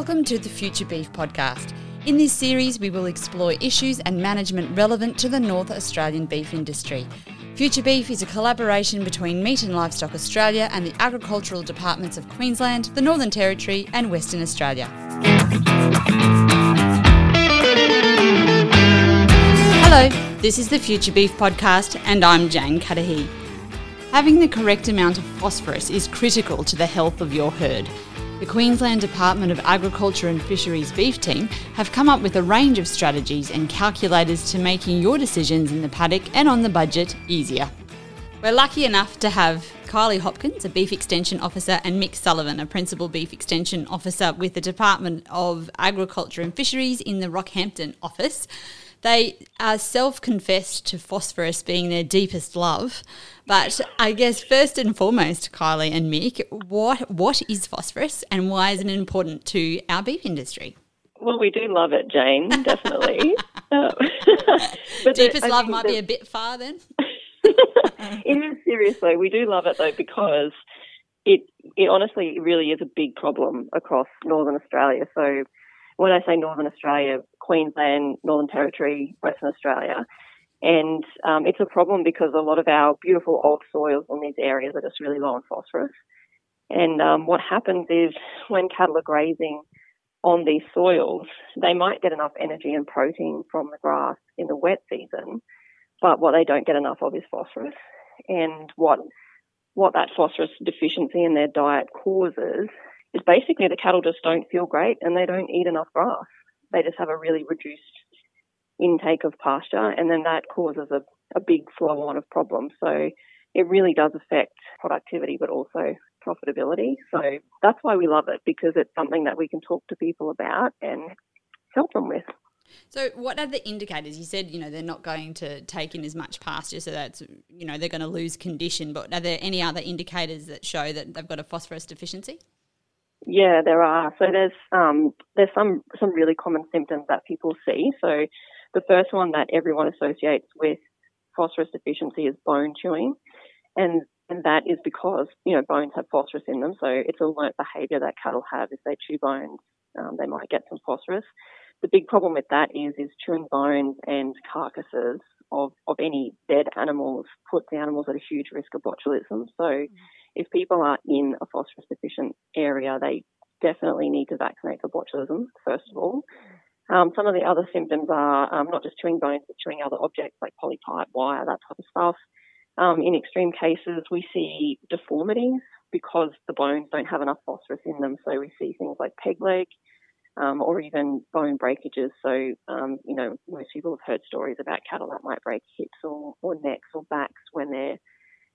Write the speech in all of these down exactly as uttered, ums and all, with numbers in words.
Welcome to the Future Beef podcast. In this series, we will explore issues and management relevant to the North Australian beef industry. Future Beef is a collaboration between Meat and Livestock Australia and the agricultural departments of Queensland, the Northern Territory and Western Australia. Hello, this is the Future Beef podcast and I'm Jane Cudahy. Having the correct amount of phosphorus is critical to the health of your herd. The Queensland Department of Agriculture and Fisheries beef team have come up with a range of strategies and calculators to making your decisions in the paddock and on the budget easier. We're lucky enough to have Kylie Hopkins, a beef extension officer, and Mick Sullivan, a principal beef extension officer with the Department of Agriculture and Fisheries in the Rockhampton office. They are self-confessed to phosphorus being their deepest love, but I guess first and foremost, Kylie and Mick, what what is phosphorus and why is it important to our beef industry? Well, we do love it, Jane, definitely. uh, but deepest the, love might the, be a bit far then. It is, seriously. We do love it though because it it honestly really is a big problem across Northern Australia. So when I say Northern Australia, Queensland, Northern Territory, Western Australia. And um, it's a problem because a lot of our beautiful old soils in these areas are just really low in phosphorus. And um, what happens is when cattle are grazing on these soils, they might get enough energy and protein from the grass in the wet season, but what they don't get enough of is phosphorus. And what what that phosphorus deficiency in their diet causes is basically the cattle just don't feel great and they don't eat enough grass. They just have a really reduced intake of pasture, and then that causes a, a big flow-on of problems. So it really does affect productivity but also profitability. So that's why we love it, because it's something that we can talk to people about and help them with. So what are the indicators? You said, you know, they're not going to take in as much pasture, so that's, you know, they're going to lose condition. But are there any other indicators that show that they've got a phosphorus deficiency? Yeah, there are. So there's um, there's some, some really common symptoms that people see. So the first one that everyone associates with phosphorus deficiency is bone chewing, and and that is because, you know, bones have phosphorus in them. So it's a learnt behaviour that cattle have. If they chew bones, um, they might get some phosphorus. The big problem with that is is chewing bones and carcasses of, of any dead animals puts the animals at a huge risk of botulism. So mm-hmm. if people are in a phosphorus deficient area, they definitely need to vaccinate for botulism, first of all. Um, some of the other symptoms are um, not just chewing bones, but chewing other objects like polypipe, wire, that type of stuff. Um, in extreme cases, we see deformities because the bones don't have enough phosphorus in them. So we see things like peg leg um, or even bone breakages. So, um, you know, most people have heard stories about cattle that might break hips or, or necks or backs when they're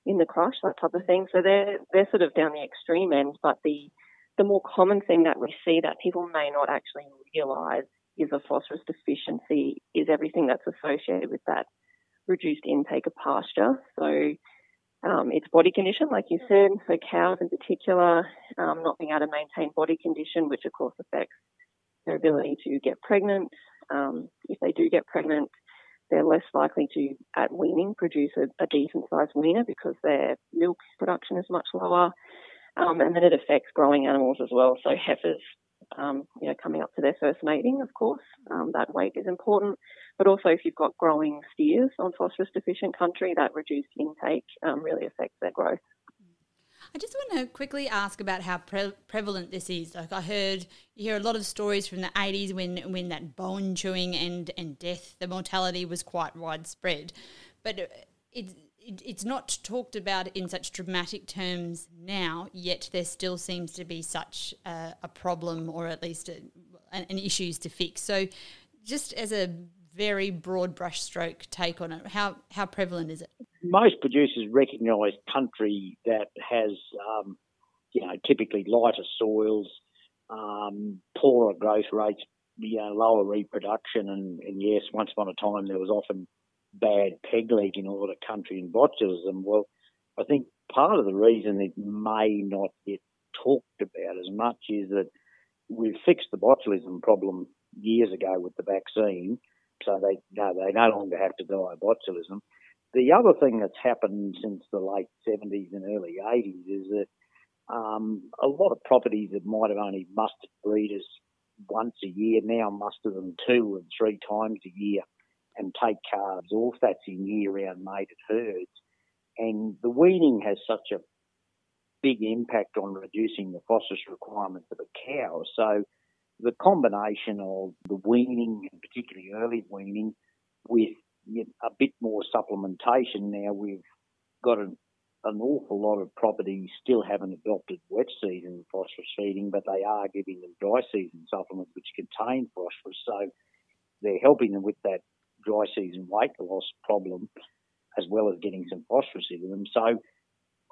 in the crush, that type of thing. So they're they're sort of down the extreme end, but the the more common thing that we see that people may not actually realise is a phosphorus deficiency is everything that's associated with that reduced intake of pasture. So um, it's body condition, like you said, so cows in particular um, not being able to maintain body condition, which of course affects their ability to get pregnant. Um, if they do get pregnant, they're less likely to, at weaning, produce a, a decent-sized weaner because their milk production is much lower. Um, and then it affects growing animals as well. So heifers, um, you know, coming up to their first mating, of course, um, that weight is important. But also if you've got growing steers on phosphorus-deficient country, that reduced intake um, really affects their growth. I just want to quickly ask about how pre- prevalent this is. Like I heard, you hear a lot of stories from the eighties when, when that bone chewing and, and death, the mortality was quite widespread. But it, it, it's not talked about in such dramatic terms now, yet there still seems to be such a, a problem, or at least a, an issues to fix. So just as a very broad brushstroke take on it, how, how prevalent is it? Most producers recognise country that has, um, you know, typically lighter soils, um, poorer growth rates, you know, lower reproduction, and, and yes, once upon a time there was often bad peg leg in a lot of country and botulism. Well, I think part of the reason it may not get talked about as much is that we fixed the botulism problem years ago with the vaccine, so they no, they no longer have to die of botulism. The other thing that's happened since the late seventies and early eighties is that um, a lot of properties that might have only mustered breeders once a year now, muster them two and three times a year and take calves off. That's in year-round mated herds. And the weaning has such a big impact on reducing the phosphorus requirements of a cow. So the combination of the weaning, and particularly early weaning, with a bit more supplementation. Now we've got an, an awful lot of properties still haven't adopted wet season phosphorus feeding, but they are giving them dry season supplements which contain phosphorus. So they're helping them with that dry season weight loss problem, as well as getting some phosphorus into them. So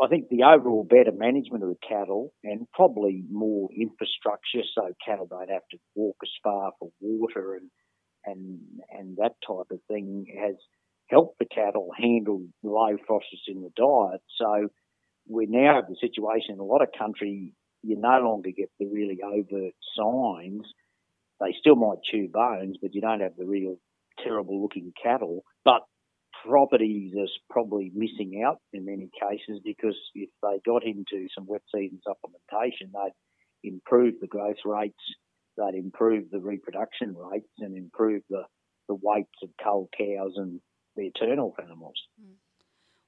I think the overall better management of the cattle and probably more infrastructure so cattle don't have to walk as far for water and and and that type of thing has helped the cattle handle low phosphorus in the diet. So we now have the situation in a lot of country, you no longer get the really overt signs. They still might chew bones, but you don't have the real terrible looking cattle. But properties is probably missing out in many cases because if they got into some wet season supplementation, they'd improve the growth rates, they'd improve the reproduction rates and improve the, the weights of cull cows and their turn-off animals.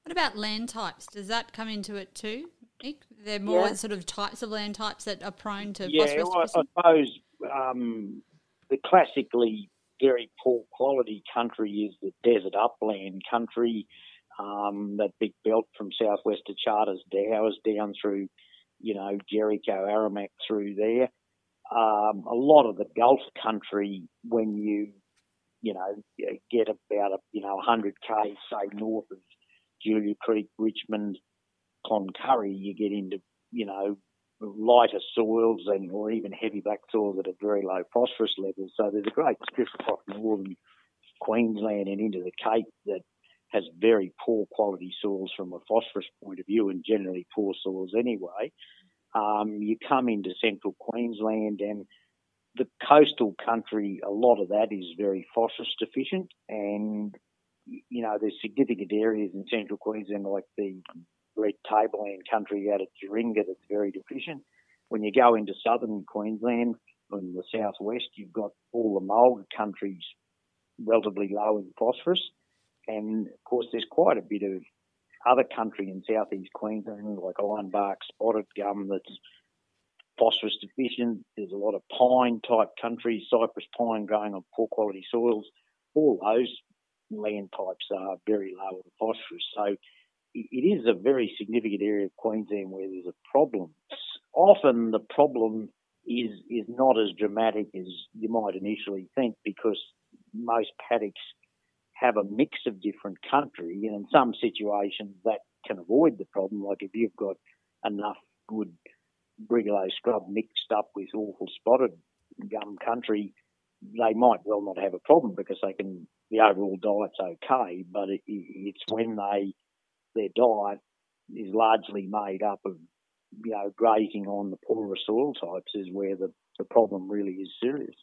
What about land types? Does that come into it too, Nick? Are there more yeah. sort of types of land types that are prone to yeah, phosphorus? Yeah, I, I suppose um, the classically very poor quality country is the desert upland country, um, that big belt from southwest of Charters Dowers down through, you know, Jericho, Aramac through there. Um, a lot of the Gulf country, when you, you know, get about, a, you know, one hundred k, say, north of Julia Creek, Richmond, Cloncurry, you get into, you know, lighter soils and or even heavy black soils that are very low phosphorus levels. So there's a great strip across northern Queensland and into the Cape that has very poor quality soils from a phosphorus point of view and generally poor soils anyway. Um, you come into central Queensland and the coastal country, a lot of that is very phosphorus deficient and, you know, there's significant areas in central Queensland like the red tableland country out at Jaringa that's very deficient. When you go into southern Queensland and the southwest, you've got all the mulga countries relatively low in phosphorus. And, of course, there's quite a bit of other country in southeast Queensland, like ironbark, spotted gum, that's phosphorus deficient. There's a lot of pine-type country, cypress pine growing on poor quality soils. All those land types are very low in phosphorus. So it is a very significant area of Queensland where there's a problem. Often the problem is is not as dramatic as you might initially think because most paddocks have a mix of different country, and in some situations that can avoid the problem. Like if you've got enough good brigalow scrub mixed up with awful spotted gum country, they might well not have a problem because they can. The overall diet's okay, but it, it's when they their diet is largely made up of, you know, grazing on the poorer soil types is where the, the problem really is serious.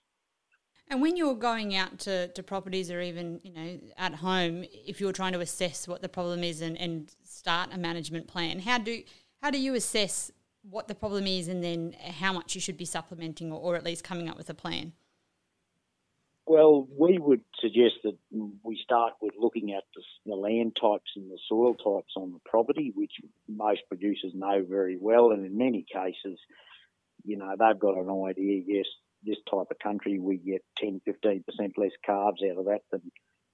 And when you're going out to, to properties or even, you know, at home, if you're trying to assess what the problem is and, and start a management plan, how do how do you assess what the problem is and then how much you should be supplementing or, or at least coming up with a plan? Well, we would suggest that we start with looking at the, the land types and the soil types on the property, which most producers know very well. And in many cases, you know, they've got an idea, yes, this type of country, we get ten, fifteen percent less calves out of that than,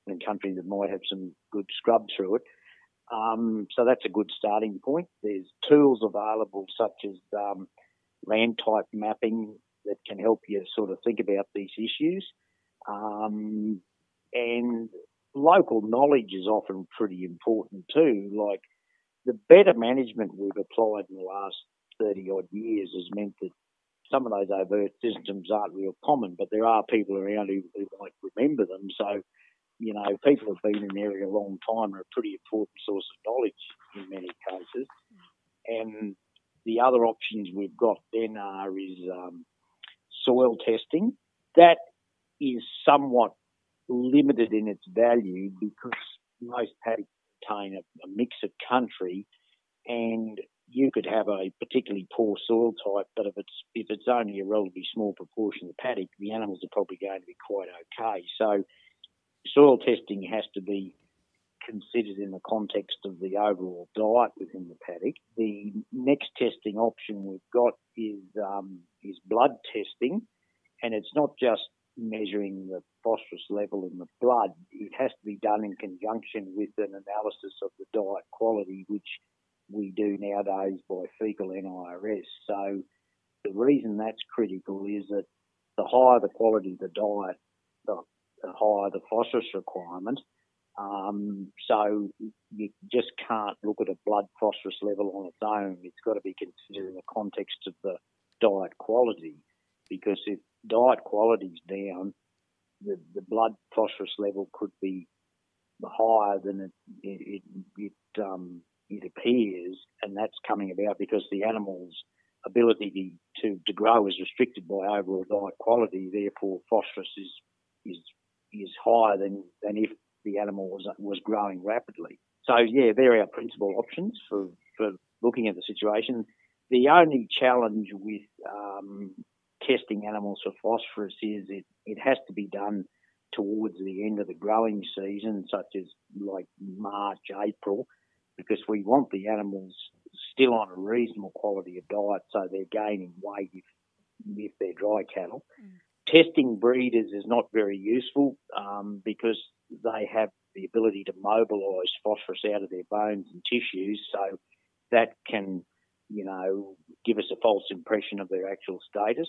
than country that might have some good scrub through it. Um, so that's a good starting point. There's tools available such as um, land type mapping that can help you sort of think about these issues. Um, and local knowledge is often pretty important too. Like the better management we've applied in the last thirty odd years has meant that some of those overt systems aren't real common, but there are people around who, who might remember them. So, you know, people who've been in the area a long time are a pretty important source of knowledge in many cases. And the other options we've got then are is um, soil testing. That is somewhat limited in its value because most paddocks contain a, a mix of country and you could have a particularly poor soil type, but if it's if it's only a relatively small proportion of the paddock, the animals are probably going to be quite okay. So soil testing has to be considered in the context of the overall diet within the paddock. The next testing option we've got is um, is blood testing, and it's not just measuring the phosphorus level in the blood. It has to be done in conjunction with an analysis of the diet quality, which we do nowadays by fecal N I R S. So the reason that's critical is that the higher the quality of the diet, the, the higher the phosphorus requirement. Um, so you just can't look at a blood phosphorus level on its own. It's got to be considered in the context of the diet quality, because if diet quality's down, the, the blood phosphorus level could be higher than it, it, it, it um, it appears, and that's coming about because the animal's ability to, to grow is restricted by overall diet quality. Therefore, phosphorus is is is higher than, than if the animal was was growing rapidly. So, yeah, they're our principal options for, for looking at the situation. The only challenge with um, testing animals for phosphorus is it, it has to be done towards the end of the growing season, such as like March, April, because we want the animals still on a reasonable quality of diet so they're gaining weight if, if they're dry cattle. Mm. Testing breeders is not very useful um, because they have the ability to mobilise phosphorus out of their bones and tissues, so that can, you know, give us a false impression of their actual status.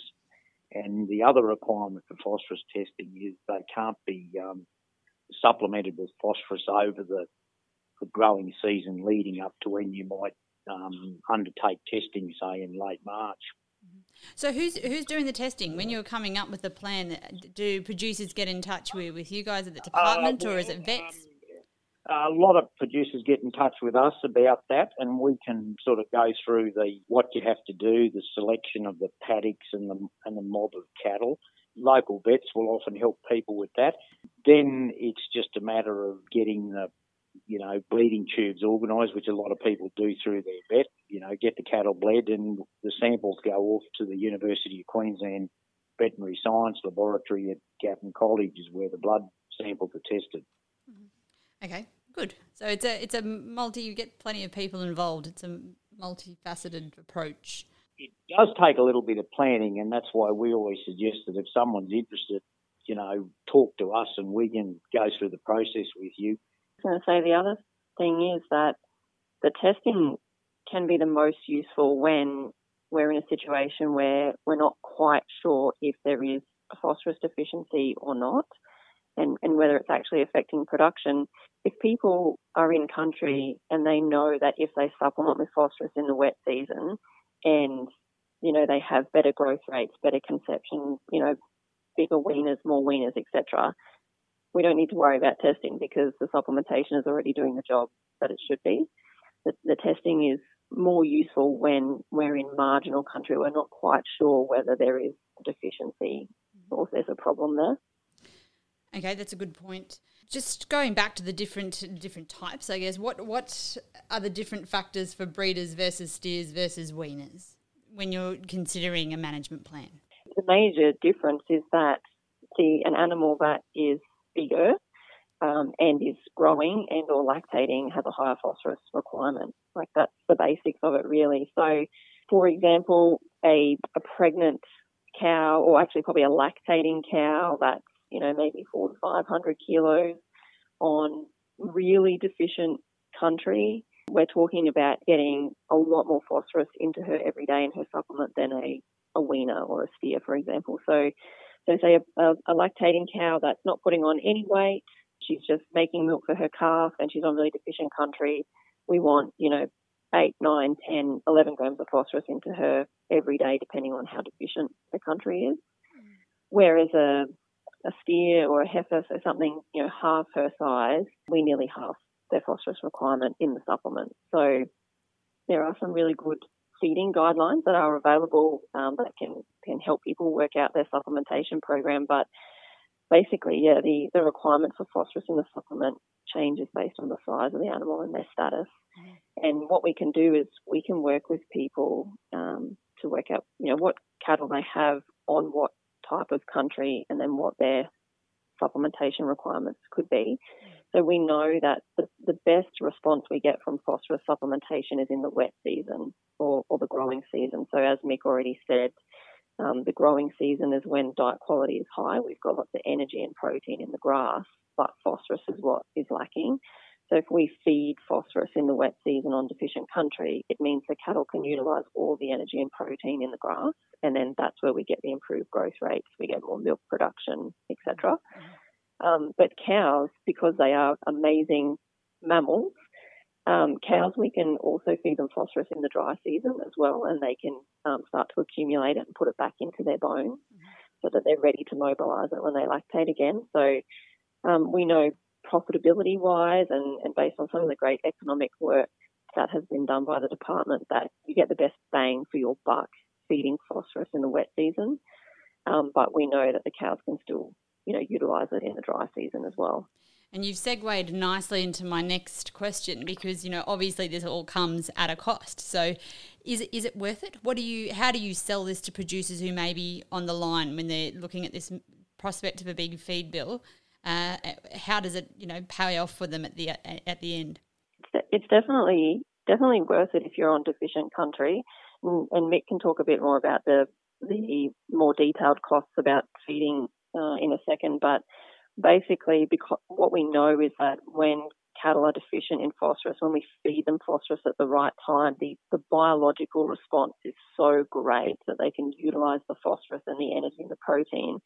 And the other requirement for phosphorus testing is they can't be um, supplemented with phosphorus over the the growing season leading up to when you might um, undertake testing, say in late March. So who's who's doing the testing? When you're coming up with the plan, do producers get in touch with, with you guys at the department, uh, well, or is it vets? Um, a lot of producers get in touch with us about that, and we can sort of go through the what you have to do, the selection of the paddocks and the and the mob of cattle. Local vets will often help people with that. Then it's just a matter of getting the you know, bleeding tubes organised, which a lot of people do through their vet, you know, get the cattle bled and the samples go off to the University of Queensland Veterinary Science Laboratory at Gatton College is where the blood samples are tested. Okay, good. So it's a, it's a multi, you get plenty of people involved. It's a multifaceted approach. It does take a little bit of planning, and that's why we always suggest that if someone's interested, you know, talk to us and we can go through the process with you. I was going to say the other thing is that the testing can be the most useful when we're in a situation where we're not quite sure if there is a phosphorus deficiency or not, and, and whether it's actually affecting production. If people are in country and they know that if they supplement with phosphorus in the wet season and, you know, they have better growth rates, better conception, you know, bigger weaners, more weaners, et cetera, we don't need to worry about testing because the supplementation is already doing the job that it should be. The, the testing is more useful when we're in marginal country. We're not quite sure whether there is a deficiency or if there's a problem there. Okay, that's a good point. Just going back to the different different types, I guess, what, what are the different factors for breeders versus steers versus weaners when you're considering a management plan? The major difference is that the an animal that is bigger um, and is growing and or lactating has a higher phosphorus requirement. Like that's the basics of it really. So for example, a, a pregnant cow, or actually probably a lactating cow that's, you know, maybe four to five hundred kilos on really deficient country, we're talking about getting a lot more phosphorus into her every day in her supplement than a, a weaner or a steer, for example. So So say a, a, a lactating cow that's not putting on any weight, she's just making milk for her calf and she's on really deficient country, we want, you know, eight, nine, ten, eleven grams of phosphorus into her every day depending on how deficient the country is. Whereas a, a steer or a heifer, so something, you know, half her size, we nearly half their phosphorus requirement in the supplement. So there are some really good feeding guidelines that are available um, that can, can help people work out their supplementation program. But basically, yeah, the, the requirement for phosphorus in the supplement changes based on the size of the animal and their status. And what we can do is we can work with people um, to work out, you know, what cattle they have on what type of country and then what their supplementation requirements could be. So we know that the, the best response we get from phosphorus supplementation is in the wet season or, or the growing season. So as Mick already said, um, the growing season is when diet quality is high. We've got lots of energy and protein in the grass, but phosphorus is what is lacking. So if we feed phosphorus in the wet season on deficient country, it means the cattle can utilise all the energy and protein in the grass, and then that's where we get the improved growth rates, we get more milk production, et cetera. Um, but cows, because they are amazing mammals, um, cows, we can also feed them phosphorus in the dry season as well, and they can um, start to accumulate it and put it back into their bones so that they're ready to mobilise it when they lactate again. So um, we know profitability-wise and, and based on some of the great economic work that has been done by the department, that you get the best bang for your buck feeding phosphorus in the wet season. Um, but we know that the cows can still, you know, utilise it in the dry season as well. And you've segued nicely into my next question because, you know, obviously this all comes at a cost. So is it, is it worth it? What do you, how do you sell this to producers who may be on the line when they're looking at this prospect of a big feed bill? Uh, how does it, you know, pay off for them at the at the end? It's definitely definitely worth it if you're on deficient country, and, and Mick can talk a bit more about the the more detailed costs about feeding uh, in a second. But basically, because what we know is that when cattle are deficient in phosphorus, when we feed them phosphorus at the right time, the, the biological response is so great that they can utilise the phosphorus and the energy and the protein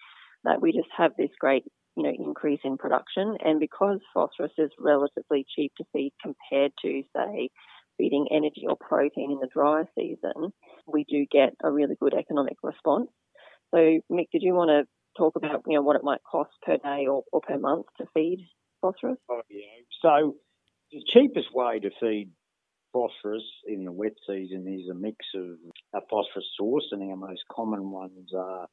that we just have this great, you know, increase in production. And because phosphorus is relatively cheap to feed compared to, say, feeding energy or protein in the dry season, we do get a really good economic response. So, Mick, did you want to talk about, you know, what it might cost per day or, or per month to feed phosphorus? Oh, yeah. So the cheapest way to feed phosphorus in the wet season is a mix of a phosphorus source, and our most common ones are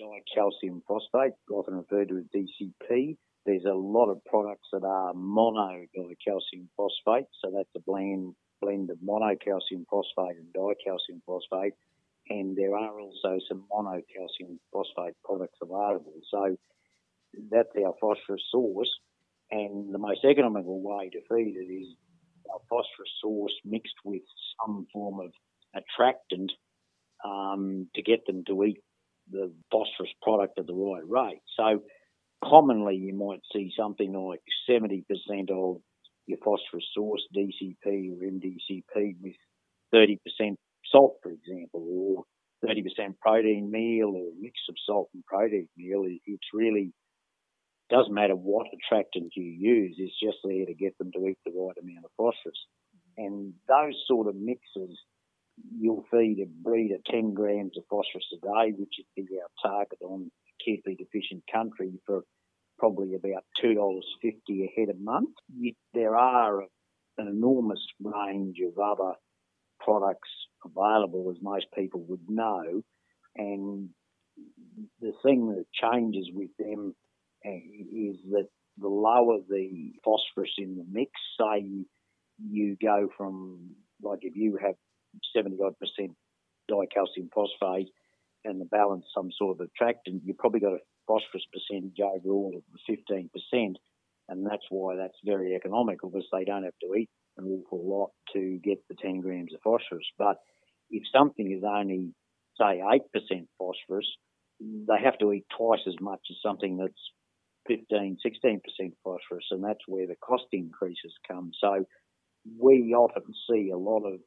dicalcium phosphate, often referred to as D C P. There's a lot of products that are mono dicalcium phosphate, so that's a blend blend of monocalcium phosphate and dicalcium phosphate, and there are also some monocalcium phosphate products available. So that's our phosphorus source, and the most economical way to feed it is a phosphorus source mixed with some form of attractant um, to get them to eat the phosphorus product at the right rate. So commonly you might see something like seventy percent of your phosphorus source, D C P or M D C P, with thirty percent salt, for example, or thirty percent protein meal or a mix of salt and protein meal. It's really doesn't matter what attractant you use, it's just there to get them to eat the right amount of phosphorus. And those sort of mixes, you'll feed a breeder ten grams of phosphorus a day, which would be our target on acutely deficient country, for probably about two dollars fifty a head a month. There are an enormous range of other products available, as most people would know. And the thing that changes with them is that the lower the phosphorus in the mix, say you go from, like if you have seventy odd percent dicalcium phosphate and the balance some sort of attractant, you've probably got a phosphorus percentage overall of fifteen percent, and that's why that's very economical, because they don't have to eat an awful lot to get the ten grams of phosphorus. But if something is only, say, eight percent phosphorus, they have to eat twice as much as something that's fifteen, sixteen percent phosphorus, and that's where the cost increases come. So we often see a lot of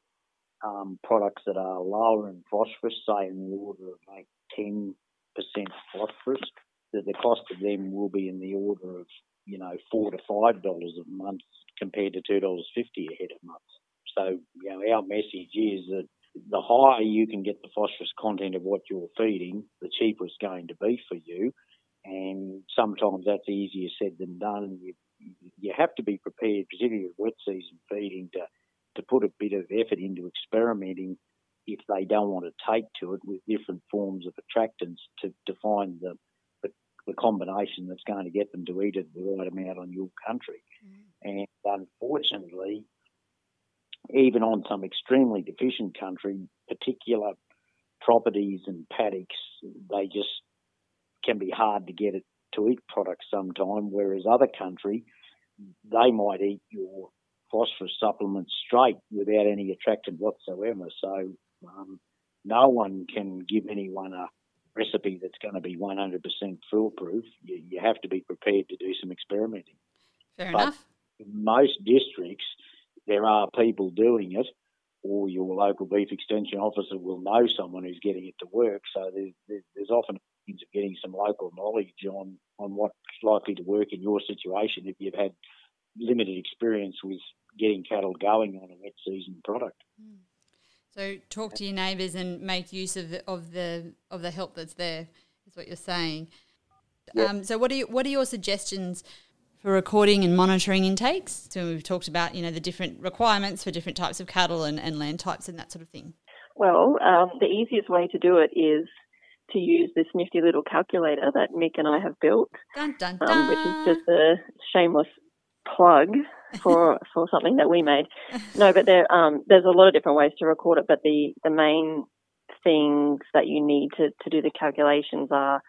Um, products that are lower in phosphorus, say in the order of like ten percent phosphorus, that the cost of them will be in the order of, you know, four to five dollars a month compared to two dollars fifty a head a month. So, you know, our message is that the higher you can get the phosphorus content of what you're feeding, the cheaper it's going to be for you. And sometimes that's easier said than done. You, you have to be prepared, particularly with wet season feeding, to to put a bit of effort into experimenting if they don't want to take to it with different forms of attractants to, to find the, the the combination that's going to get them to eat it the right amount on your country. Mm. And unfortunately, even on some extremely deficient country, particular properties and paddocks, they just can be hard to get it to eat products sometime, whereas other country, they might eat your phosphorus supplements straight without any attractant whatsoever. So um, no one can give anyone a recipe that's going to be one hundred percent foolproof. You, you have to be prepared to do some experimenting. Fair but enough. In most districts, there are people doing it, or your local beef extension officer will know someone who's getting it to work. So there's, there's, there's often of getting some local knowledge on, on what's likely to work in your situation if you've had limited experience with getting cattle going on a wet season product. So talk to your neighbours and make use of the, of the of the help that's there, is what you're saying. Yep. Um, so what are you, what are your suggestions for recording and monitoring intakes? So we've talked about, you know, the different requirements for different types of cattle and, and land types and that sort of thing. Well, um, the easiest way to do it is to use this nifty little calculator that Mick and I have built, dun, dun, dun. Um, which is just a shameless plug for for something that we made. No, but there um, there's a lot of different ways to record it, but the, the main things that you need to, to do the calculations are,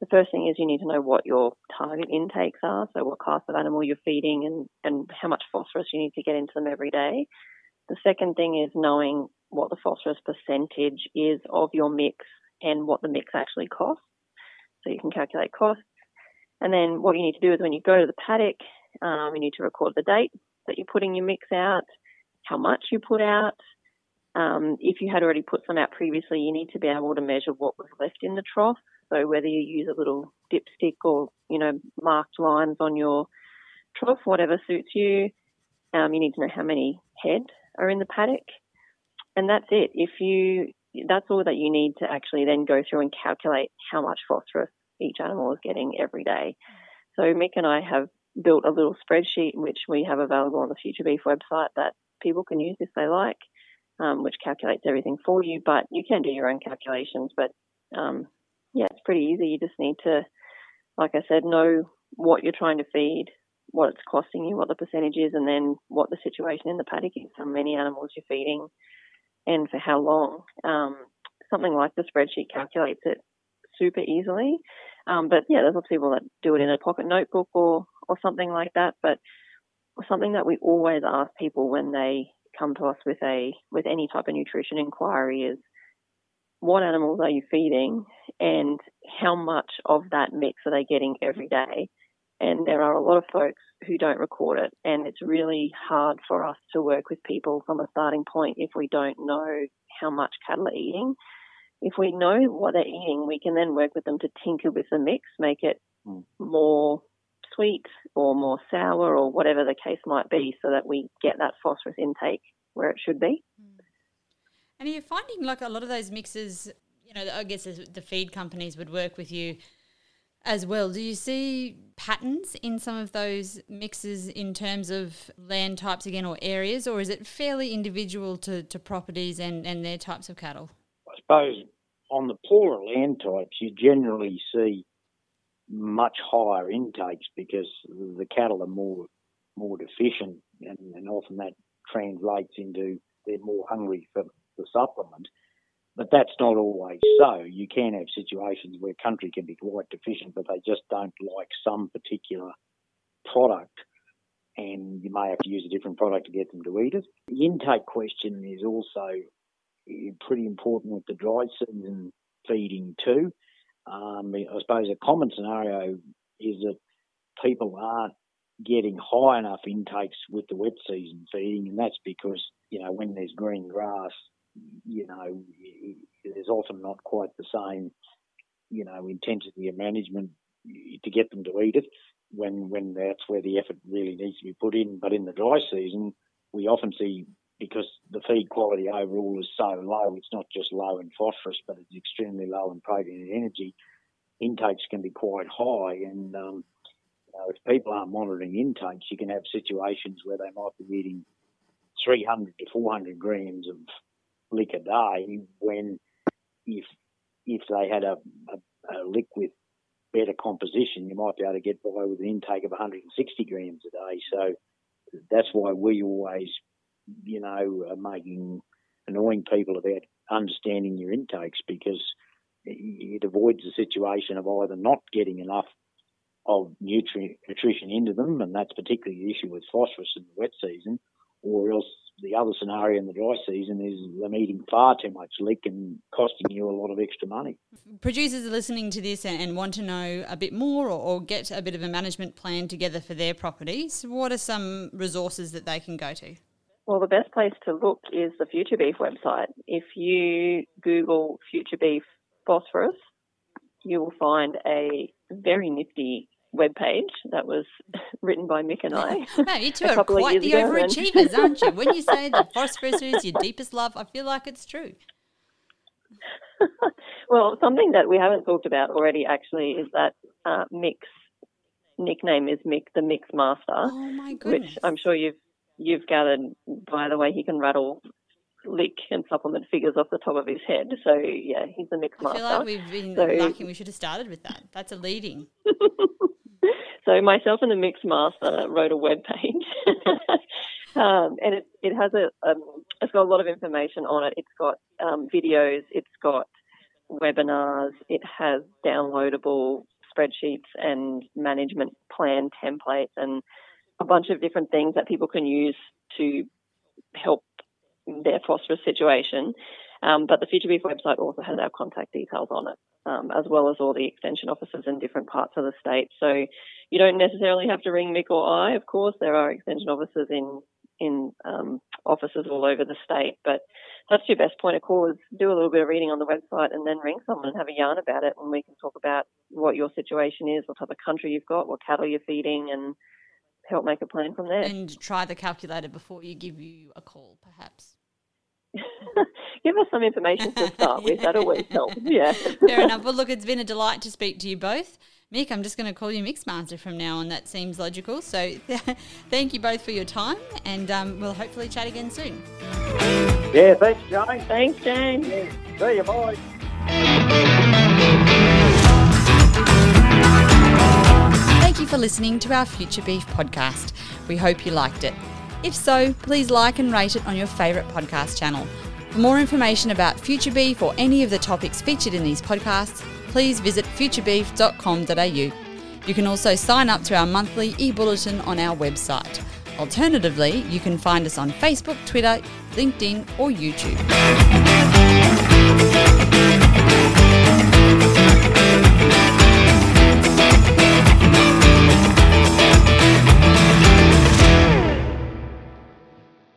the first thing is you need to know what your target intakes are, so what class of animal you're feeding and, and how much phosphorus you need to get into them every day. The second thing is knowing what the phosphorus percentage is of your mix and what the mix actually costs. So you can calculate costs. And then what you need to do is when you go to the paddock, um, you need to record the date that you're putting your mix out, how much you put out. Um, if you had already put some out previously, you need to be able to measure what was left in the trough. So whether you use a little dipstick or, you know, marked lines on your trough, whatever suits you, um, you need to know how many head are in the paddock. And that's it. If you... That's all that you need to actually then go through and calculate how much phosphorus each animal is getting every day. So Mick and I have built a little spreadsheet which we have available on the Future Beef website that people can use if they like, um, which calculates everything for you. But you can do your own calculations. But, um, yeah, it's pretty easy. You just need to, like I said, know what you're trying to feed, what it's costing you, what the percentage is, and then what the situation in the paddock is, how many animals you're feeding, and for how long. Um, something like the spreadsheet calculates it super easily. Um, but, yeah, there's lots of people that do it in a pocket notebook or, or something like that. But something that we always ask people when they come to us with a with any type of nutrition inquiry is, what animals are you feeding and how much of that mix are they getting every day? And there are a lot of folks who don't record it, and it's really hard for us to work with people from a starting point if we don't know how much cattle are eating. If we know what they're eating, we can then work with them to tinker with the mix, make it mm. more sweet or more sour or whatever the case might be, so that we get that phosphorus intake where it should be. And are you finding, like, a lot of those mixes, you know, I guess the feed companies would work with you as well, do you see patterns in some of those mixes in terms of land types again or areas, or is it fairly individual to, to properties and, and their types of cattle? I suppose on the poorer land types you generally see much higher intakes because the cattle are more more deficient, and, and often that translates into they're more hungry for the supplement. But that's not always so. You can have situations where country can be quite deficient, but they just don't like some particular product, and you may have to use a different product to get them to eat it. The intake question is also pretty important with the dry season feeding too. Um, I suppose a common scenario is that people aren't getting high enough intakes with the wet season feeding, and that's because, you know, when there's green grass, you know, there's often not quite the same, you know, intensity of management to get them to eat it when, when that's where the effort really needs to be put in. But in the dry season, we often see, because the feed quality overall is so low, it's not just low in phosphorus, but it's extremely low in protein and energy, intakes can be quite high. And um, you know, if people aren't monitoring intakes, you can have situations where they might be eating three hundred to four hundred grams of lick a day, when if if they had a, a, a lick with better composition, you might be able to get by with an intake of one hundred sixty grams a day. So that's why we always, you know, are making, annoying people about understanding your intakes, because it avoids the situation of either not getting enough of nutrient nutrition into them, and that's particularly the issue with phosphorus in the wet season, or else the other scenario in the dry season is them eating far too much lick and costing you a lot of extra money. Producers are listening to this and want to know a bit more, or, or get a bit of a management plan together for their properties. What are some resources that they can go to? Well, the best place to look is the Future Beef website. If you Google Future Beef phosphorus, you will find a very nifty webpage that was written by Mick and I. Wow, you two are quite the overachievers, and... aren't you? When you say that phosphorus is your deepest love, I feel like it's true. Well, something that we haven't talked about already actually is that uh, Mick's nickname is Mick the Mixmaster. Oh my goodness! Which I'm sure you've you've gathered by the way he can rattle lick and supplement figures off the top of his head. So, yeah, he's the Mixmaster. I feel like we've been so... lucky, we should have started with that. That's a leading. So myself and the Mixmaster wrote a webpage um, and it, it has a, um, it's got a lot of information on it. It's got um, videos, it's got webinars, it has downloadable spreadsheets and management plan templates and a bunch of different things that people can use to help their phosphorus situation. Um, but the Future Beef website also has our contact details on it, um, as well as all the extension offices in different parts of the state. So you don't necessarily have to ring Mick or I, of course. There are extension offices in in um, offices all over the state. But that's your best point of call, is do a little bit of reading on the website and then ring someone and have a yarn about it, and we can talk about what your situation is, what type of country you've got, what cattle you're feeding, and help make a plan from there. And try the calculator before you give you a call, perhaps. Give us some information to start with. That always helps. Yeah. Fair enough. Well, look, it's been a delight to speak to you both. Mick, I'm just going to call you Mixmaster from now on. That seems logical. So thank you both for your time, and um, we'll hopefully chat again soon. Yeah, thanks, Jane. Thanks, Jane. Yeah. See you, boys. Thank you for listening to our Future Beef podcast. We hope you liked it. If so, please like and rate it on your favourite podcast channel. For more information about Future Beef or any of the topics featured in these podcasts, please visit future beef dot com dot a u. You can also sign up to our monthly e-bulletin on our website. Alternatively, you can find us on Facebook, Twitter, LinkedIn or YouTube.